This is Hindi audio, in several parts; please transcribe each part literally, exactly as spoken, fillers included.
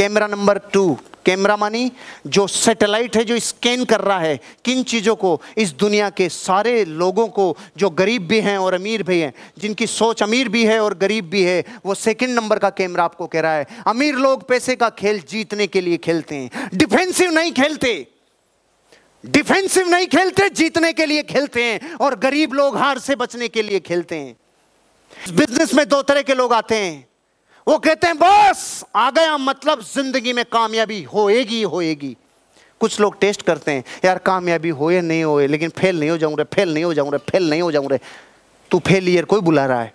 कैमरा नंबर टू, कैमरा मानी जो सैटेलाइट है जो स्कैन कर रहा है किन चीज़ों को, इस दुनिया के सारे लोगों को जो गरीब भी हैं और अमीर भी हैं, जिनकी सोच अमीर भी है और गरीब भी है। वो सेकंड नंबर का कैमरा आपको कह रहा है अमीर लोग पैसे का खेल जीतने के लिए खेलते हैं, डिफेंसिव नहीं खेलते, डिफेंसिव नहीं खेलते, जीतने के लिए खेलते हैं, और गरीब लोग हार से बचने के लिए खेलते हैं। बिजनेस में दो तरह के लोग आते हैं, वो कहते हैं बस आ गया, मतलब जिंदगी में कामयाबी होएगी होएगी। कुछ लोग टेस्ट करते हैं, यार कामयाबी होए नहीं होए लेकिन फेल नहीं हो जाऊं रे, फेल नहीं हो जाऊं रे, फेल नहीं हो जाऊं रे। तू फेलियर कोई बुला रहा है?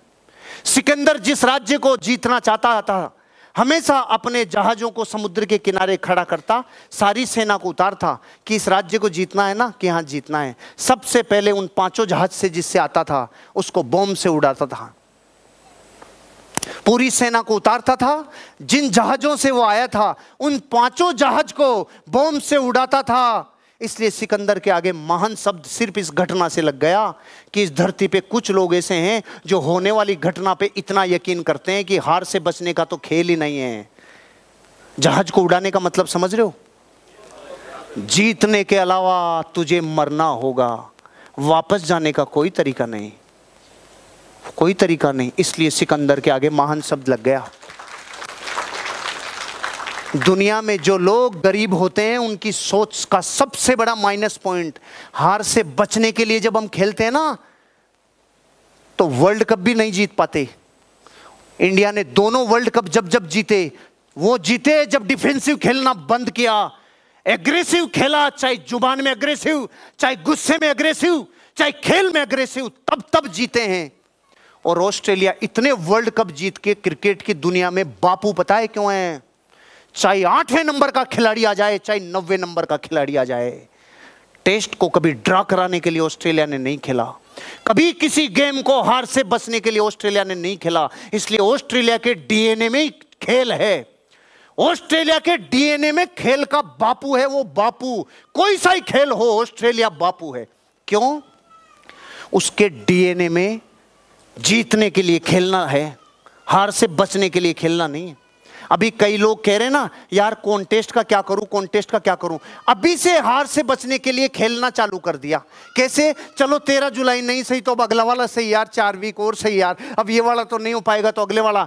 सिकंदर जिस राज्य को जीतना चाहता था हमेशा अपने जहाजों को समुद्र के किनारे खड़ा करता, सारी सेना को उतारता कि इस राज्य को जीतना है ना, कि हाँ जीतना है। सबसे पहले उन पांचों जहाज से जिससे आता था उसको बॉम्ब से उड़ाता था, पूरी सेना को उतारता था। जिन जहाजों से वो आया था उन पांचों जहाज को बॉम्ब से उड़ाता था। इसलिए सिकंदर के आगे महान शब्द सिर्फ इस घटना से लग गया कि इस धरती पे कुछ लोग ऐसे हैं जो होने वाली घटना पे इतना यकीन करते हैं कि हार से बचने का तो खेल ही नहीं है। जहाज को उड़ाने का मतलब समझ रहे हो? जीतने के अलावा तुझे मरना होगा, वापस जाने का कोई तरीका नहीं, कोई तरीका नहीं। इसलिए सिकंदर के आगे महान शब्द लग गया। दुनिया में जो लोग गरीब होते हैं उनकी सोच का सबसे बड़ा माइनस पॉइंट, हार से बचने के लिए जब हम खेलते हैं ना तो वर्ल्ड कप भी नहीं जीत पाते। इंडिया ने दोनों वर्ल्ड कप जब जब जीते, वो जीते जब डिफेंसिव खेलना बंद किया, एग्रेसिव खेला, चाहे जुबान में एग्रेसिव, चाहे गुस्से में एग्रेसिव, चाहे खेल में एग्रेसिव, तब तब जीते हैं। और ऑस्ट्रेलिया इतने वर्ल्ड कप जीत के क्रिकेट की दुनिया में बापू पता है क्यों है? चाहे आठवें नंबर का खिलाड़ी आ जाए, चाहे नब्बे नंबर का खिलाड़ी आ जाए, टेस्ट को कभी ड्रा कराने के लिए ऑस्ट्रेलिया ने नहीं खेला, कभी किसी गेम को हार से बचने के लिए ऑस्ट्रेलिया ने नहीं खेला। इसलिए ऑस्ट्रेलिया के डीएनए में खेल है, ऑस्ट्रेलिया के डीएनए में खेल का बापू है। वो बापू कोई सा ही खेल हो, ऑस्ट्रेलिया बापू है। क्यों? उसके डीएनए में जीतने के लिए खेलना है, हार से बचने के लिए खेलना नहीं है। अभी कई लोग कह रहे हैं ना यार कॉन्टेस्ट का क्या करूं, कॉन्टेस्ट का क्या करूं, अभी से हार से बचने के लिए खेलना चालू कर दिया। कैसे? चलो तेरह जुलाई नहीं सही तो अब अगला वाला सही यार, चार वीक और सही यार, अब ये वाला तो नहीं हो पाएगा तो अगले वाला,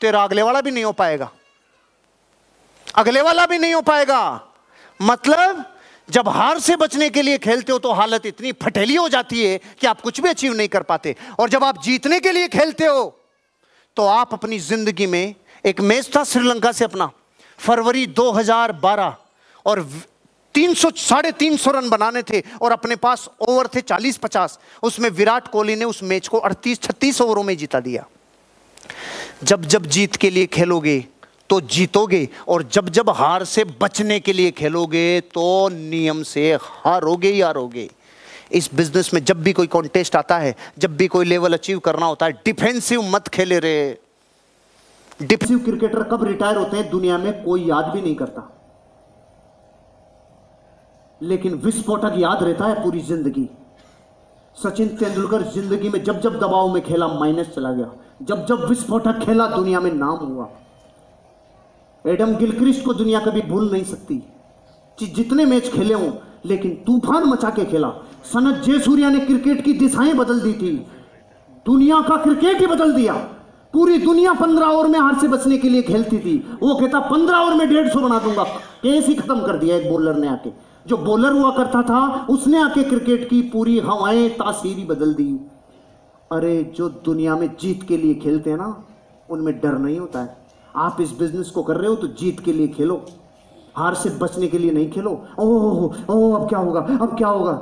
तेरा अगले वाला भी नहीं हो पाएगा, अगले वाला भी नहीं हो पाएगा। मतलब जब हार से बचने के लिए खेलते हो तो हालत इतनी फटेली हो जाती है कि आप कुछ भी अचीव नहीं कर पाते, और जब आप जीतने के लिए खेलते हो तो आप अपनी जिंदगी में। एक मैच था श्रीलंका से अपना फरवरी दो हज़ार बारह, और तीन सौ साढ़े तीन सौ रन बनाने थे और अपने पास ओवर थे चालीस पचास, उसमें विराट कोहली ने उस मैच को अड़तीस छत्तीस ओवरों में जिता दिया। जब जब जीत के लिए खेलोगे तो जीतोगे, और जब जब हार से बचने के लिए खेलोगे तो नियम से हारोगे ही हारोगे। इस बिजनेस में जब भी कोई कॉन्टेस्ट आता है, जब भी कोई लेवल अचीव करना होता है, डिफेंसिव मत खेले रे। डिफेंसिव क्रिकेटर कब रिटायर होते हैं दुनिया में कोई याद भी नहीं करता, लेकिन विस्फोटक याद रहता है पूरी जिंदगी। सचिन तेंदुलकर जिंदगी में जब जब दबाव में खेला माइनस चला गया, जब जब विस्फोटक खेला दुनिया में नाम हुआ। एडम गिलक्रिस्ट को दुनिया कभी भूल नहीं सकती कि जितने मैच खेले हों, लेकिन तूफान मचा के खेला। सनत जयसूर्या ने क्रिकेट की दिशाएं बदल दी थी, दुनिया का क्रिकेट ही बदल दिया। पूरी दुनिया पंद्रह ओवर में हार से बचने के लिए खेलती थी, वो कहता पंद्रह ओवर में डेढ़ सौ बना दूंगा, केस ही खत्म कर दिया एक बॉलर ने आके। जो बॉलर हुआ करता था उसने आके क्रिकेट की पूरी हवाएं तासीरी बदल दी। अरे जो दुनिया में जीत के लिए खेलते हैं ना उनमें डर नहीं होता है। आप इस बिजनेस को कर रहे हो तो जीत के लिए खेलो, हार से बचने के लिए नहीं खेलो। ओह ओह अब क्या होगा, अब क्या होगा,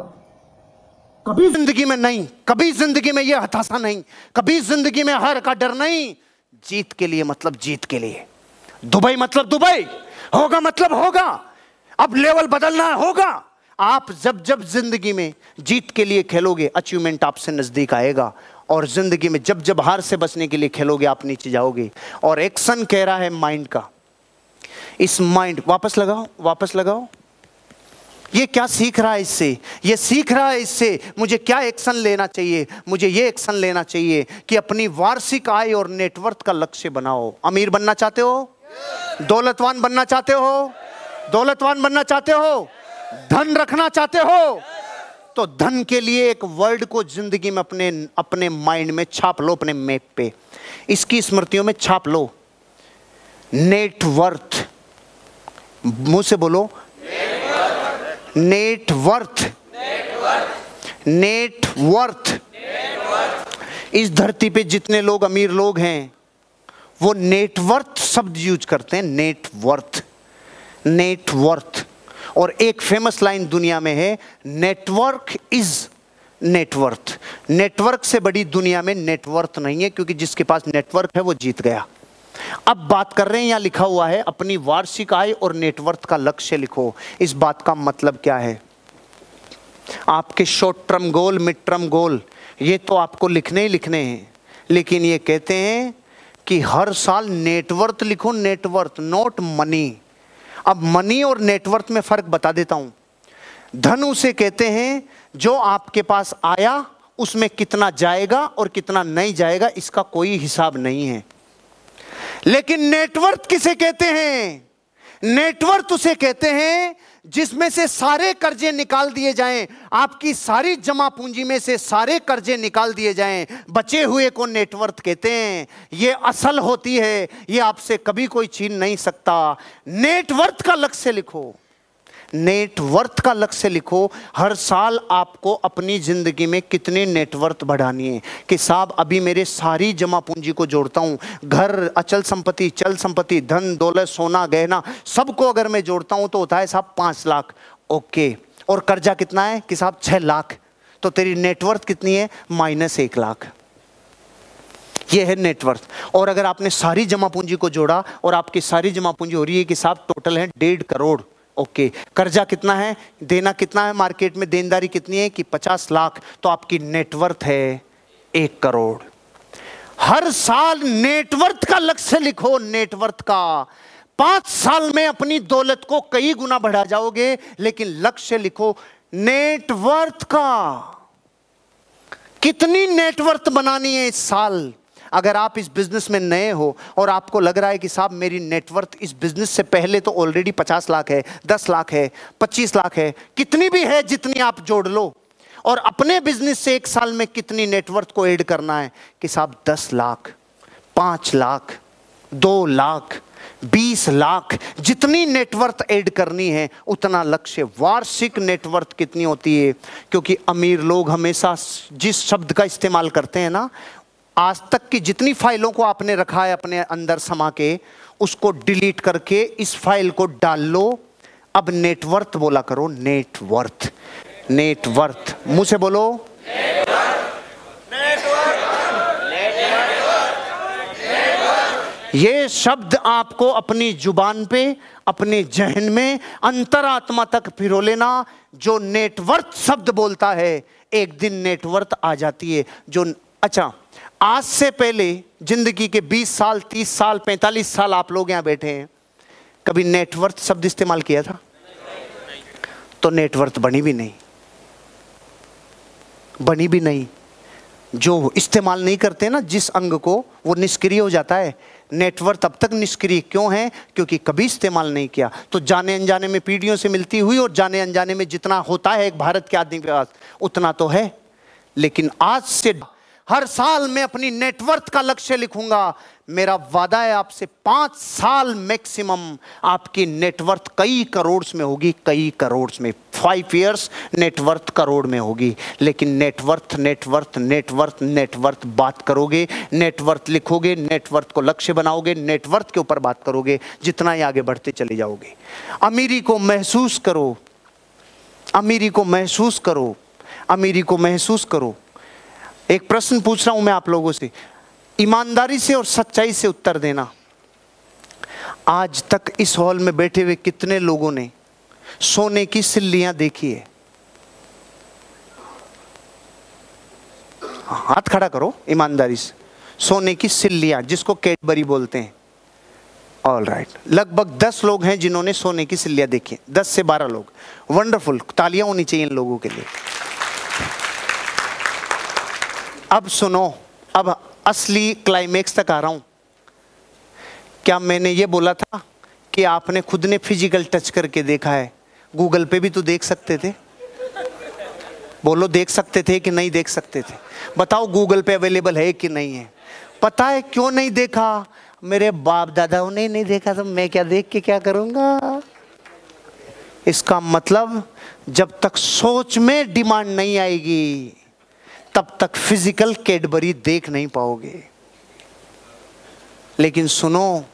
कभी जिंदगी में नहीं, कभी जिंदगी में यह हताशा नहीं, कभी जिंदगी में हार का डर नहीं। जीत के लिए मतलब जीत के लिए, दुबई मतलब दुबई, होगा मतलब होगा, अब लेवल बदलना होगा। आप जब जब जिंदगी में जीत के लिए खेलोगे अचीवमेंट आपसे नजदीक आएगा, और जिंदगी में जब जब हार से बचने के लिए खेलोगे आप नीचे जाओगे। और एक्शन कह रहा है माइंड का, इस माइंड वापस लगाओ, वापस लगाओ। ये क्या सीख रहा है इससे? ये सीख रहा है इससे मुझे क्या एक्शन लेना चाहिए। मुझे ये एक्शन लेना चाहिए कि अपनी वार्षिक आय और नेटवर्थ का लक्ष्य बनाओ। अमीर बनना चाहते हो? दौलतवान बनना चाहते हो? दौलतवान बनना चाहते हो? धन रखना चाहते हो? तो धन के लिए एक वर्ड को जिंदगी में अपने अपने माइंड में छाप लो, अपने मैप पे, इसकी स्मृतियों में छाप लो। नेटवर्थ, मुंह से बोलो नेटवर्थ, नेटवर्थ। इस धरती पे जितने लोग अमीर लोग हैं वो नेटवर्थ शब्द यूज करते हैं, नेटवर्थ, नेटवर्थ। और एक फेमस लाइन दुनिया में है, नेटवर्क इज नेटवर्थ। नेटवर्क से बड़ी दुनिया में नेटवर्थ नहीं है, क्योंकि जिसके पास नेटवर्क है वो जीत गया। अब बात कर रहे हैं, यहाँ लिखा हुआ है अपनी वार्षिक आय और नेटवर्थ का लक्ष्य लिखो। इस बात का मतलब क्या है? आपके short term goal, mid term goal, ये तो आपको लिखने ही लिखने हैं, लेकिन ये कहते हैं कि हर साल नेटवर्थ लिखो, नेटवर्थ, नॉट मनी। अब मनी और नेटवर्थ में फर्क बता देता हूँ। धन उसे कहते हैं जो आपके पास आया, उसमें कितना जाएगा और कितना नहीं जाएगा इसका कोई हिसाब नहीं है। लेकिन नेटवर्थ किसे कहते हैं? नेटवर्थ उसे कहते हैं जिसमें से सारे कर्जे निकाल दिए जाएं, आपकी सारी जमा पूंजी में से सारे कर्जे निकाल दिए जाएं, बचे हुए को नेटवर्थ कहते हैं। ये असल होती है, ये आपसे कभी कोई छीन नहीं सकता। नेटवर्थ का लक्ष्य लिखो, नेटवर्थ का लक्ष्य लिखो। हर साल आपको अपनी ज़िंदगी में कितने नेटवर्थ बढ़ानी है कि साहब अभी मेरे सारी जमा पूंजी को जोड़ता हूँ, घर, अचल संपत्ति, चल संपत्ति, धन दौलत, सोना गहना, सबको अगर मैं जोड़ता हूँ तो होता है साहब पाँच लाख। ओके, और कर्जा कितना है कि साहब छः लाख, तो तेरी नेटवर्थ कितनी है? माइनस एक लाख। ये है नेटवर्थ। और अगर आपने सारी जमा पूंजी को जोड़ा और आपकी सारी जमा पूंजी हो रही है कि साहब टोटल है डेढ़ करोड़। Okay okay. कर्जा कितना है, देना कितना है, मार्केट में देनदारी कितनी है कि पचास लाख, तो आपकी नेटवर्थ है एक करोड़। हर साल नेटवर्थ का लक्ष्य लिखो, नेटवर्थ का। पांच साल में अपनी दौलत को कई गुना बढ़ा जाओगे, लेकिन लक्ष्य लिखो नेटवर्थ का। कितनी नेटवर्थ बनानी है इस साल? अगर आप इस बिजनेस में नए हो और आपको लग रहा है कि साहब मेरी नेटवर्थ इस बिजनेस से पहले तो ऑलरेडी पचास लाख है, दस लाख है, पच्चीस लाख है, कितनी भी है जितनी आप जोड़ लो, और अपने बिजनेस से एक साल में कितनी नेटवर्थ को ऐड करना है कि साहब दस लाख, पाँच लाख, दो लाख, बीस लाख, जितनी नेटवर्थ ऐड करनी है उतना लक्ष्य। वार्षिक नेटवर्थ कितनी होती है? क्योंकि अमीर लोग हमेशा जिस शब्द का इस्तेमाल करते हैं ना, आज तक की जितनी फाइलों को आपने रखा है अपने अंदर समा के, उसको डिलीट करके इस फाइल को डाल लो। अब नेटवर्थ बोला करो, नेटवर्थ, नेटवर्थ, मुंह से बोलो नेटवर्थ, नेटवर्थ। ये शब्द आपको अपनी जुबान पे, अपने जहन में, अंतरात्मा तक फिरो लेना। जो नेटवर्थ शब्द बोलता है एक दिन नेटवर्थ आ जाती है। जो अच्छा, आज से पहले जिंदगी के बीस साल, तीस साल, पैंतालीस साल आप लोग यहाँ बैठे हैं, कभी नेटवर्थ शब्द इस्तेमाल किया था? तो नेटवर्थ बनी भी नहीं, बनी भी नहीं। जो इस्तेमाल नहीं करते ना जिस अंग को, वो निष्क्रिय हो जाता है। नेटवर्थ अब तक निष्क्रिय क्यों है? क्योंकि कभी इस्तेमाल नहीं किया। तो जाने अनजाने में पीढ़ियों से मिलती हुई, और जाने अनजाने में जितना होता है एक भारत के आदमी के पास उतना तो है। लेकिन आज से हर साल मैं अपनी नेटवर्थ का लक्ष्य लिखूंगा। मेरा वादा है आपसे, पांच साल मैक्सिमम आपकी नेटवर्थ कई करोड़ में होगी, कई करोड़ में। फाइव इयर्स नेटवर्थ करोड़ में होगी। लेकिन नेटवर्थ, नेटवर्थ, नेटवर्थ, नेटवर्थ बात करोगे, नेटवर्थ लिखोगे, नेटवर्थ को लक्ष्य बनाओगे, नेटवर्थ के ऊपर बात करोगे, जितना ही आगे बढ़ते चले जाओगे। अमीरी को महसूस करो, अमीरी को महसूस करो, अमीरी को महसूस करो। एक प्रश्न पूछ रहा हूं मैं आप लोगों से, ईमानदारी से और सच्चाई से उत्तर देना। आज तक इस हॉल में बैठे हुए कितने लोगों ने सोने की सिल्लियां देखी है? हाथ खड़ा करो ईमानदारी से। सोने की सिल्लियां, जिसको कैडबरी बोलते हैं। ऑल राइट, लगभग दस लोग हैं जिन्होंने सोने की सिल्लियां देखी है, दस से बारह लोग। वंडरफुल, तालियां होनी चाहिए इन लोगों के लिए। अब सुनो, अब असली क्लाइमेक्स तक आ रहा हूं क्या मैंने ये बोला था कि आपने खुद ने फिजिकल टच करके देखा है? गूगल पे भी तो देख सकते थे। बोलो, देख सकते थे कि नहीं देख सकते थे? बताओ गूगल पे अवेलेबल है कि नहीं है? पता है क्यों नहीं देखा? मेरे बाप दादाओं ने नहीं देखा तो मैं क्या देख के क्या करूँगा? इसका मतलब जब तक सोच में डिमांड नहीं आएगी तब तक फिजिकल कैडबरी देख नहीं पाओगे। लेकिन सुनो,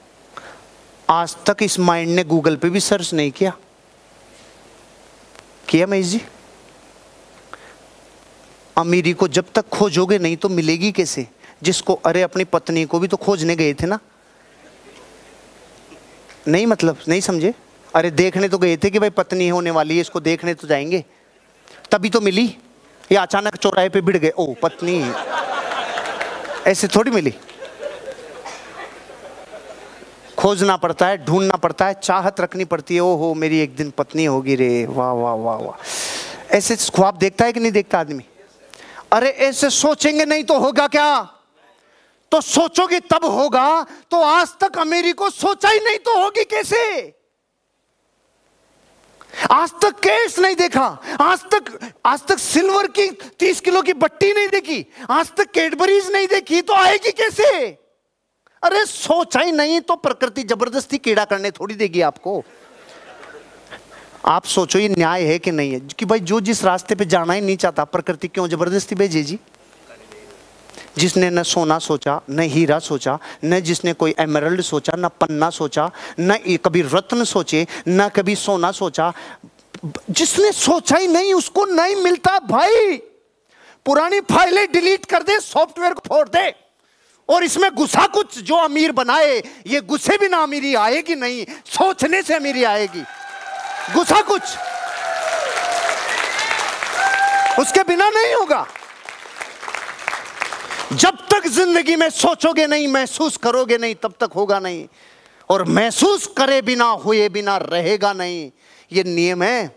आज तक इस माइंड ने गूगल पे भी सर्च नहीं किया। किया महेश जी? अमीरी को जब तक खोजोगे नहीं तो मिलेगी कैसे? जिसको, अरे अपनी पत्नी को भी तो खोजने गए थे ना। नहीं, मतलब नहीं समझे? अरे देखने तो गए थे कि भाई पत्नी होने वाली है, इसको देखने तो जाएंगे तभी तो मिली। या अचानक चौराहे पे भिड़ गए, ओ पत्नी, ऐसे थोड़ी मिली। खोजना पड़ता है, ढूंढना पड़ता है, चाहत रखनी पड़ती है। ओहो मेरी एक दिन पत्नी होगी रे, वाह वाह वाह वाह। ऐसे ख्वाब देखता है कि नहीं देखता आदमी? अरे ऐसे सोचेंगे नहीं तो होगा क्या? तो सोचोगे तब होगा। तो आज तक अमेरी को सोचा ही नहीं तो होगी कैसे? आज तक कैश नहीं देखा, आज तक आज तक सिल्वर की तीस किलो की बट्टी नहीं देखी, आज तक कैडबरीज नहीं देखी, तो आएगी कैसे? अरे सोचा ही नहीं तो प्रकृति जबरदस्ती कीड़ा करने थोड़ी देगी आपको। आप सोचो ये न्याय है कि नहीं है कि भाई जो जिस रास्ते पे जाना ही नहीं चाहता प्रकृति क्यों जबरदस्ती भेजे जी? जिसने न सोना सोचा, न हीरा सोचा, न जिसने कोई एमरल्ड सोचा, न पन्ना सोचा, न कभी रत्न सोचे, न कभी सोना सोचा, जिसने सोचा ही नहीं उसको नहीं मिलता भाई। पुरानी फाइलें डिलीट कर दे, सॉफ्टवेयर को फोड़ दे और इसमें घुसा कुछ जो अमीर बनाए। ये गुस्से बिना अमीरी आएगी नहीं, सोचने से अमीरी आएगी। गुस्सा कुछ उसके बिना नहीं होगा। जब तक जिंदगी में सोचोगे नहीं, महसूस करोगे नहीं, तब तक होगा नहीं। और महसूस करे बिना, हुए बिना रहेगा नहीं। ये नियम है।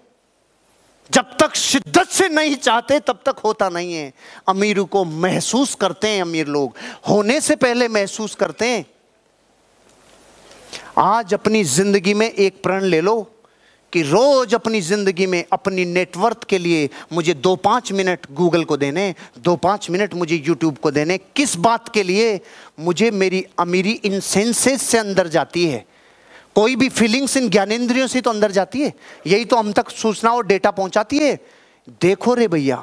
जब तक शिद्दत से नहीं चाहते तब तक होता नहीं है। अमीरों को महसूस करते हैं अमीर लोग, होने से पहले महसूस करते हैं। आज अपनी जिंदगी में एक प्रण ले लो कि रोज अपनी जिंदगी में अपनी नेटवर्थ के लिए मुझे दो पाँच मिनट गूगल को देने, दो पाँच मिनट मुझे यूट्यूब को देने। किस बात के लिए? मुझे मेरी अमीरी इन सेंसेस से अंदर जाती है। कोई भी फीलिंग्स इन ज्ञानेंद्रियों से तो अंदर जाती है, यही तो हम तक सूचना और डेटा पहुंचाती है। देखो रे भैया,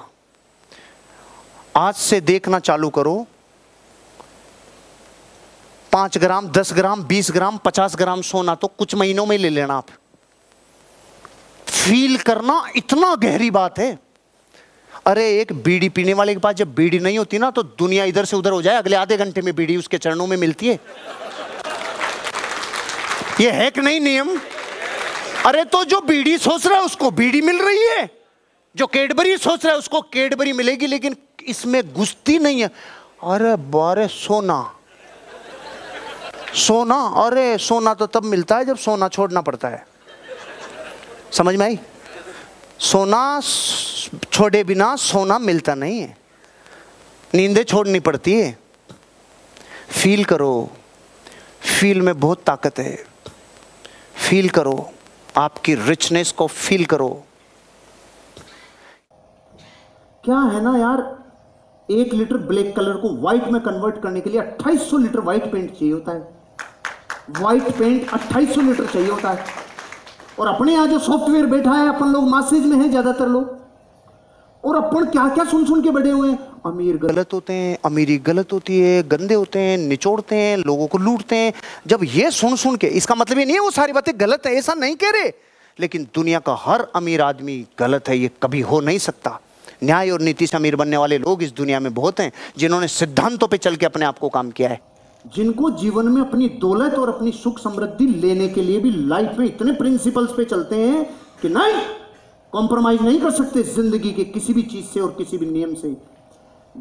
आज से देखना चालू करो। पाँच ग्राम, दस ग्राम, बीस ग्राम, पचास ग्राम सोना तो कुछ महीनों में ले लेना आप। फील करना इतना गहरी बात है। अरे एक बीड़ी पीने वाले के पास जब बीड़ी नहीं होती ना तो दुनिया इधर से उधर हो जाए, अगले आधे घंटे में बीड़ी उसके चरणों में मिलती है। ये है कि नहीं नियम? अरे तो जो बीड़ी सोच रहा है उसको बीड़ी मिल रही है, जो कैडबरी सोच रहा है उसको कैडबरी मिलेगी, लेकिन इसमें घुसती नहीं है। अरे बारे सोना सोना, अरे सोना तो तब मिलता है जब सोना छोड़ना पड़ता है। समझ में आई? सोना छोड़े बिना सोना मिलता नहीं है, नींदें छोड़नी पड़ती है। फील करो, फील में बहुत ताकत है। फील करो, आपकी रिचनेस को फील करो। क्या है ना यार, एक लीटर ब्लैक कलर को व्हाइट में कन्वर्ट करने के लिए अट्ठाईस सौ लीटर व्हाइट पेंट चाहिए होता है। व्हाइट पेंट अट्ठाईस सौ लीटर चाहिए होता है। और अपने यहाँ जो सॉफ्टवेयर बैठा है, अपन लोग मैसेज में हैं ज्यादातर लोग, और अपन क्या क्या सुन सुन के बड़े हुए हैं। अमीर गलत होते हैं, अमीरी गलत होती है, गंदे होते हैं, निचोड़ते हैं, लोगों को लूटते हैं। जब ये सुन सुन के, इसका मतलब ये नहीं है वो सारी बातें गलत है, ऐसा नहीं कह रहे, लेकिन दुनिया का हर अमीर आदमी गलत है, ये कभी हो नहीं सकता। न्याय और नीति से अमीर बनने वाले लोग इस दुनिया में बहुत हैं, जिन्होंने सिद्धांतों पर चल के अपने आप को काम किया है, जिनको जीवन में अपनी दौलत और अपनी सुख समृद्धि लेने के लिए भी लाइफ में इतने प्रिंसिपल्स पे चलते हैं कि नहीं, कॉम्प्रोमाइज नहीं कर सकते जिंदगी के किसी भी चीज से और किसी भी नियम से।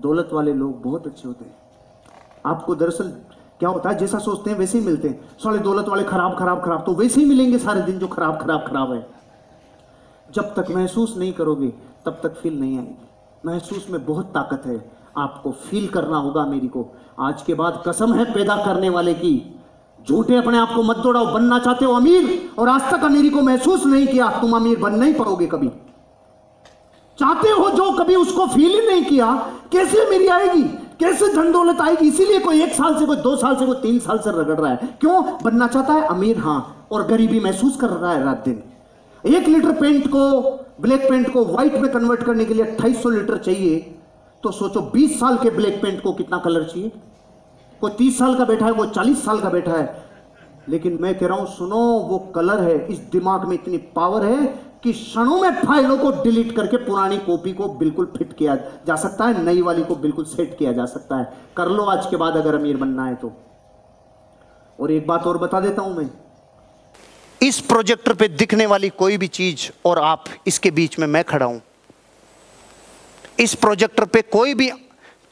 दौलत वाले लोग बहुत अच्छे होते हैं। आपको दरअसल क्या होता है, जैसा सोचते हैं वैसे ही मिलते हैं। साले दौलत वाले खराब खराब खराब, तो वैसे ही मिलेंगे सारे दिन जो खराब खराब खराब है। जब तक महसूस नहीं करोगे तब तक फील नहीं आएगी। महसूस में बहुत ताकत है, आपको फील करना होगा। मेरी को आज के बाद कसम है पैदा करने वाले की, झूठे अपने आप को मत दौड़ाओ। बनना चाहते हो अमीर और आज तक अमीरी को महसूस नहीं किया, तुम अमीर बन नहीं पाओगे कभी। चाहते हो जो कभी उसको फील ही नहीं किया, कैसे अमीरी आएगी, कैसे धन दौलत आएगी। इसीलिए कोई एक साल से, कोई दो साल से, कोई तीन साल से रगड़ रहा है। क्यों? बनना चाहता है अमीर, हाँ, और गरीबी महसूस कर रहा है रात दिन। एक लीटर पेंट को, ब्लैक पेंट को व्हाइट में कन्वर्ट करने के लिए अट्ठाईस सौ लीटर चाहिए, तो सोचो बीस साल के ब्लैक पेंट को कितना कलर चाहिए। कोई तीस साल का बैठा है, वो चालीस साल का बैठा है। लेकिन मैं कह रहा हूं सुनो, वो कलर है, इस दिमाग में इतनी पावर है कि क्षणों में फाइलों को डिलीट करके पुरानी कॉपी को बिल्कुल फिट किया जा सकता है, नई वाली को बिल्कुल सेट किया जा सकता है। कर लो आज के बाद अगर अमीर बनना है तो। और एक बात और बता देता हूं मैं, इस प्रोजेक्टर पे दिखने वाली कोई भी चीज और आप, इसके बीच में मैं खड़ा हूं। इस प्रोजेक्टर पे कोई भी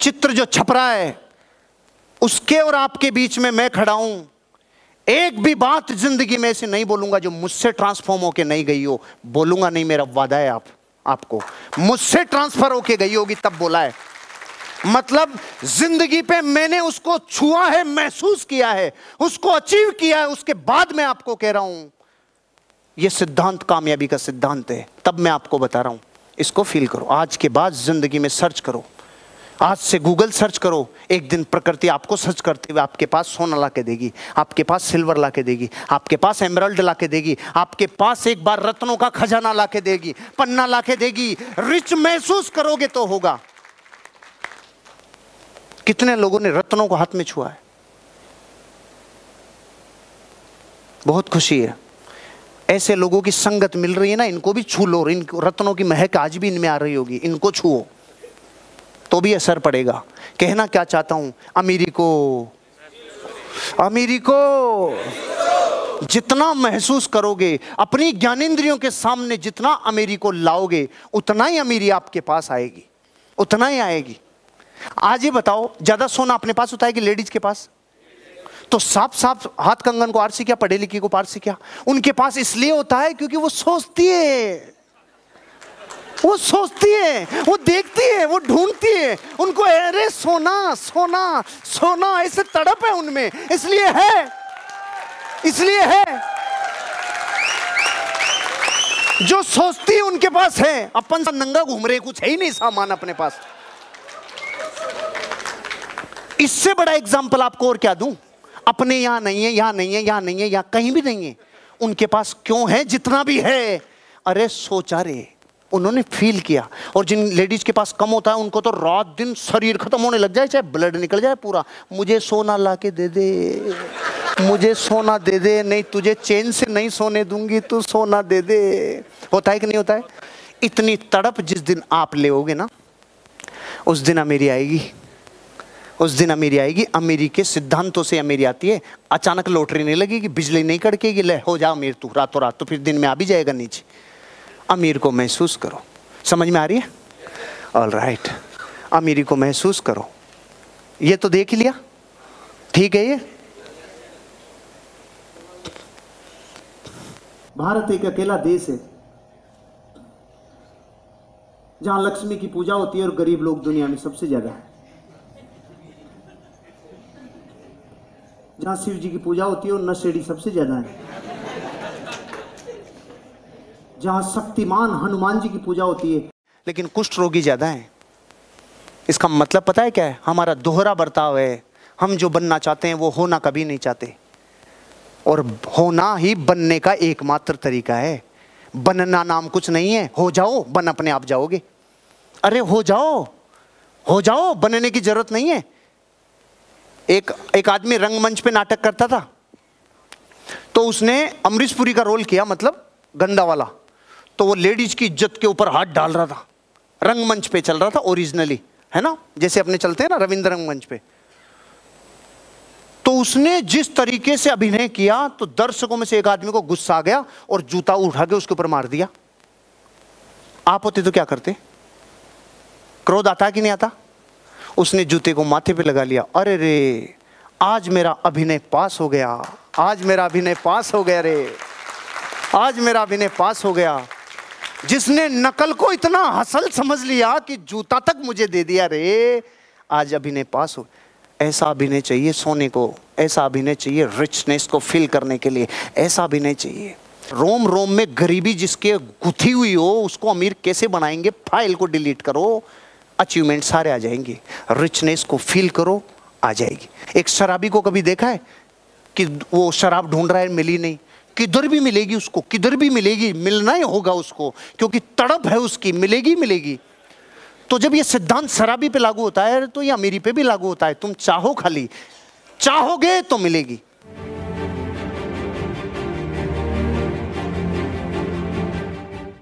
चित्र जो छप रहा है, उसके और आपके बीच में मैं खड़ा हूं। एक भी बात जिंदगी में ऐसे नहीं बोलूंगा जो मुझसे ट्रांसफॉर्म होके नहीं गई हो। बोलूंगा नहीं, मेरा वादा है आप आपको। मुझसे ट्रांसफर होके गई होगी तब बोला है, मतलब जिंदगी पे मैंने उसको छुआ है, महसूस किया है, उसको अचीव किया है, उसके बाद मैं आपको कह रहा हूं। यह सिद्धांत कामयाबी का सिद्धांत है, तब मैं आपको बता रहा हूं। इसको फील करो, आज के बाद जिंदगी में सर्च करो, आज से गूगल सर्च करो। एक दिन प्रकृति आपको सर्च करते हुए आपके पास सोना ला के देगी, आपके पास सिल्वर ला के देगी, आपके पास एमराल्ड ला के देगी, आपके पास एक बार रत्नों का खजाना ला के देगी, पन्ना ला के देगी। रिच महसूस करोगे तो होगा। कितने लोगों ने रत्नों को हाथ में छुआ है, बहुत खुशी है। ऐसे लोगों की संगत मिल रही है ना, इनको भी छू लो। इन रत्नों की महक आज भी इनमें आ रही होगी, इनको छुओ तो भी असर पड़ेगा। कहना क्या चाहता हूं, अमीरी को अमीरी को जितना महसूस करोगे, अपनी ज्ञानेंद्रियों के सामने जितना अमीरी को लाओगे, उतना ही अमीरी आपके पास आएगी, उतना ही आएगी। आज ये बताओ, ज्यादा सोना अपने पास होता है कि लेडीज के पास? तो साफ साफ हाथ कंगन को आर सी क्या, पढ़े लिखी को पार सी क्या। उनके पास इसलिए होता है क्योंकि वो सोचती है, वो सोचती है, वो देखती है, वो ढूंढती है। उनको अरे सोना सोना सोना ऐसे तड़प है उनमें, इसलिए है, इसलिए है। जो सोचती है उनके पास है। अपन सा नंगा घूम रहे, कुछ है ही नहीं सामान अपने पास। इससे बड़ा एग्जाम्पल आपको और क्या दूं। अपने यहां नहीं है, यहां नहीं है, यहां नहीं है, यहां कहीं भी नहीं है। उनके पास क्यों है? जितना भी है, अरे सोचा रे, उन्होंने फील किया। और जिन लेडीज के पास कम होता है, उनको तो रात दिन शरीर खत्म होने लग जाए, चाहे ब्लड निकल जाए पूरा, मुझे सोना ला के दे दे, मुझे सोना दे दे, नहीं तुझे चैन से नहीं सोने दूंगी, तू सोना दे दे। होता है कि नहीं होता है? इतनी तड़प जिस दिन आप ले होगे ना, उस दिन अमीरी आएगी, उस दिन अमीरी आएगी। अमीरी के सिद्धांतों से अमीरी आती है। अचानक लॉटरी नहीं लगेगी, बिजली नहीं कड़केगी, ले हो जा अमीर तू रातों रात, तो फिर दिन में आ भी जाएगा नीचे। अमीर को महसूस करो, समझ में आ रही है? ऑल राइट, अमीरी को महसूस करो। ये तो देख लिया, ठीक है। ये भारत एक अकेला देश है जहां लक्ष्मी की पूजा होती है और गरीब लोग दुनिया में सबसे ज्यादा है। जहां शिव जी की पूजा होती है और नशेड़ी सबसे ज्यादा है। जहां शक्तिमान हनुमान जी की पूजा होती है, लेकिन कुष्ठ रोगी ज्यादा है। इसका मतलब पता है क्या है? हमारा दोहरा बर्ताव है। हम जो बनना चाहते हैं वो होना कभी नहीं चाहते, और होना ही बनने का एकमात्र तरीका है। बनना नाम कुछ नहीं है, हो जाओ, बन अपने आप जाओगे। अरे हो जाओ, हो जाओ, बनने की जरूरत नहीं है। एक एक आदमी रंगमंच पे नाटक करता था, तो उसने अमरीश पुरी का रोल किया, मतलब गंदा वाला। तो वो लेडीज की इज्जत के ऊपर हाथ डाल रहा था, रंगमंच पे चल रहा था ओरिजिनली, है ना, जैसे अपने चलते हैं ना रविंद्र रंगमंच पे। तो उसने जिस तरीके से अभिनय किया, तो दर्शकों में से एक आदमी को गुस्सा आ गया और जूता उठा के उसके ऊपर मार दिया। आप होते तो क्या करते? क्रोध आता कि नहीं आता? उसने जूते को माथे पे लगा लिया, अरे रे आज मेरा अभिनय पास हो गया, आज मेरा अभिनय पास हो गया रे, आज मेरा अभिनय पास हो गया। जिसने नकल को इतना हसल समझ लिया कि जूता तक मुझे दे दिया रे, आज अभिनय पास हो। ऐसा अभिनय चाहिए सोने को, ऐसा अभिनय चाहिए रिचनेस को फील करने के लिए, ऐसा अभिनय चाहिए। रोम रोम में गरीबी जिसके गुथी हुई हो उसको अमीर कैसे बनाएंगे, फाइल को डिलीट करो, अचीवमेंट सारे आ जाएंगे। रिचनेस को फील करो, आ जाएगी। एक शराबी को कभी देखा है कि वो शराब ढूंढ रहा है, मिली नहीं, किधर भी मिलेगी उसको, किधर भी मिलेगी, मिलना ही होगा उसको, क्योंकि तड़प है उसकी, मिलेगी मिलेगी। तो जब ये सिद्धांत शराबी पे लागू होता है तो ये अमीरी पे भी लागू होता है। तुम चाहो, खाली चाहोगे तो मिलेगी।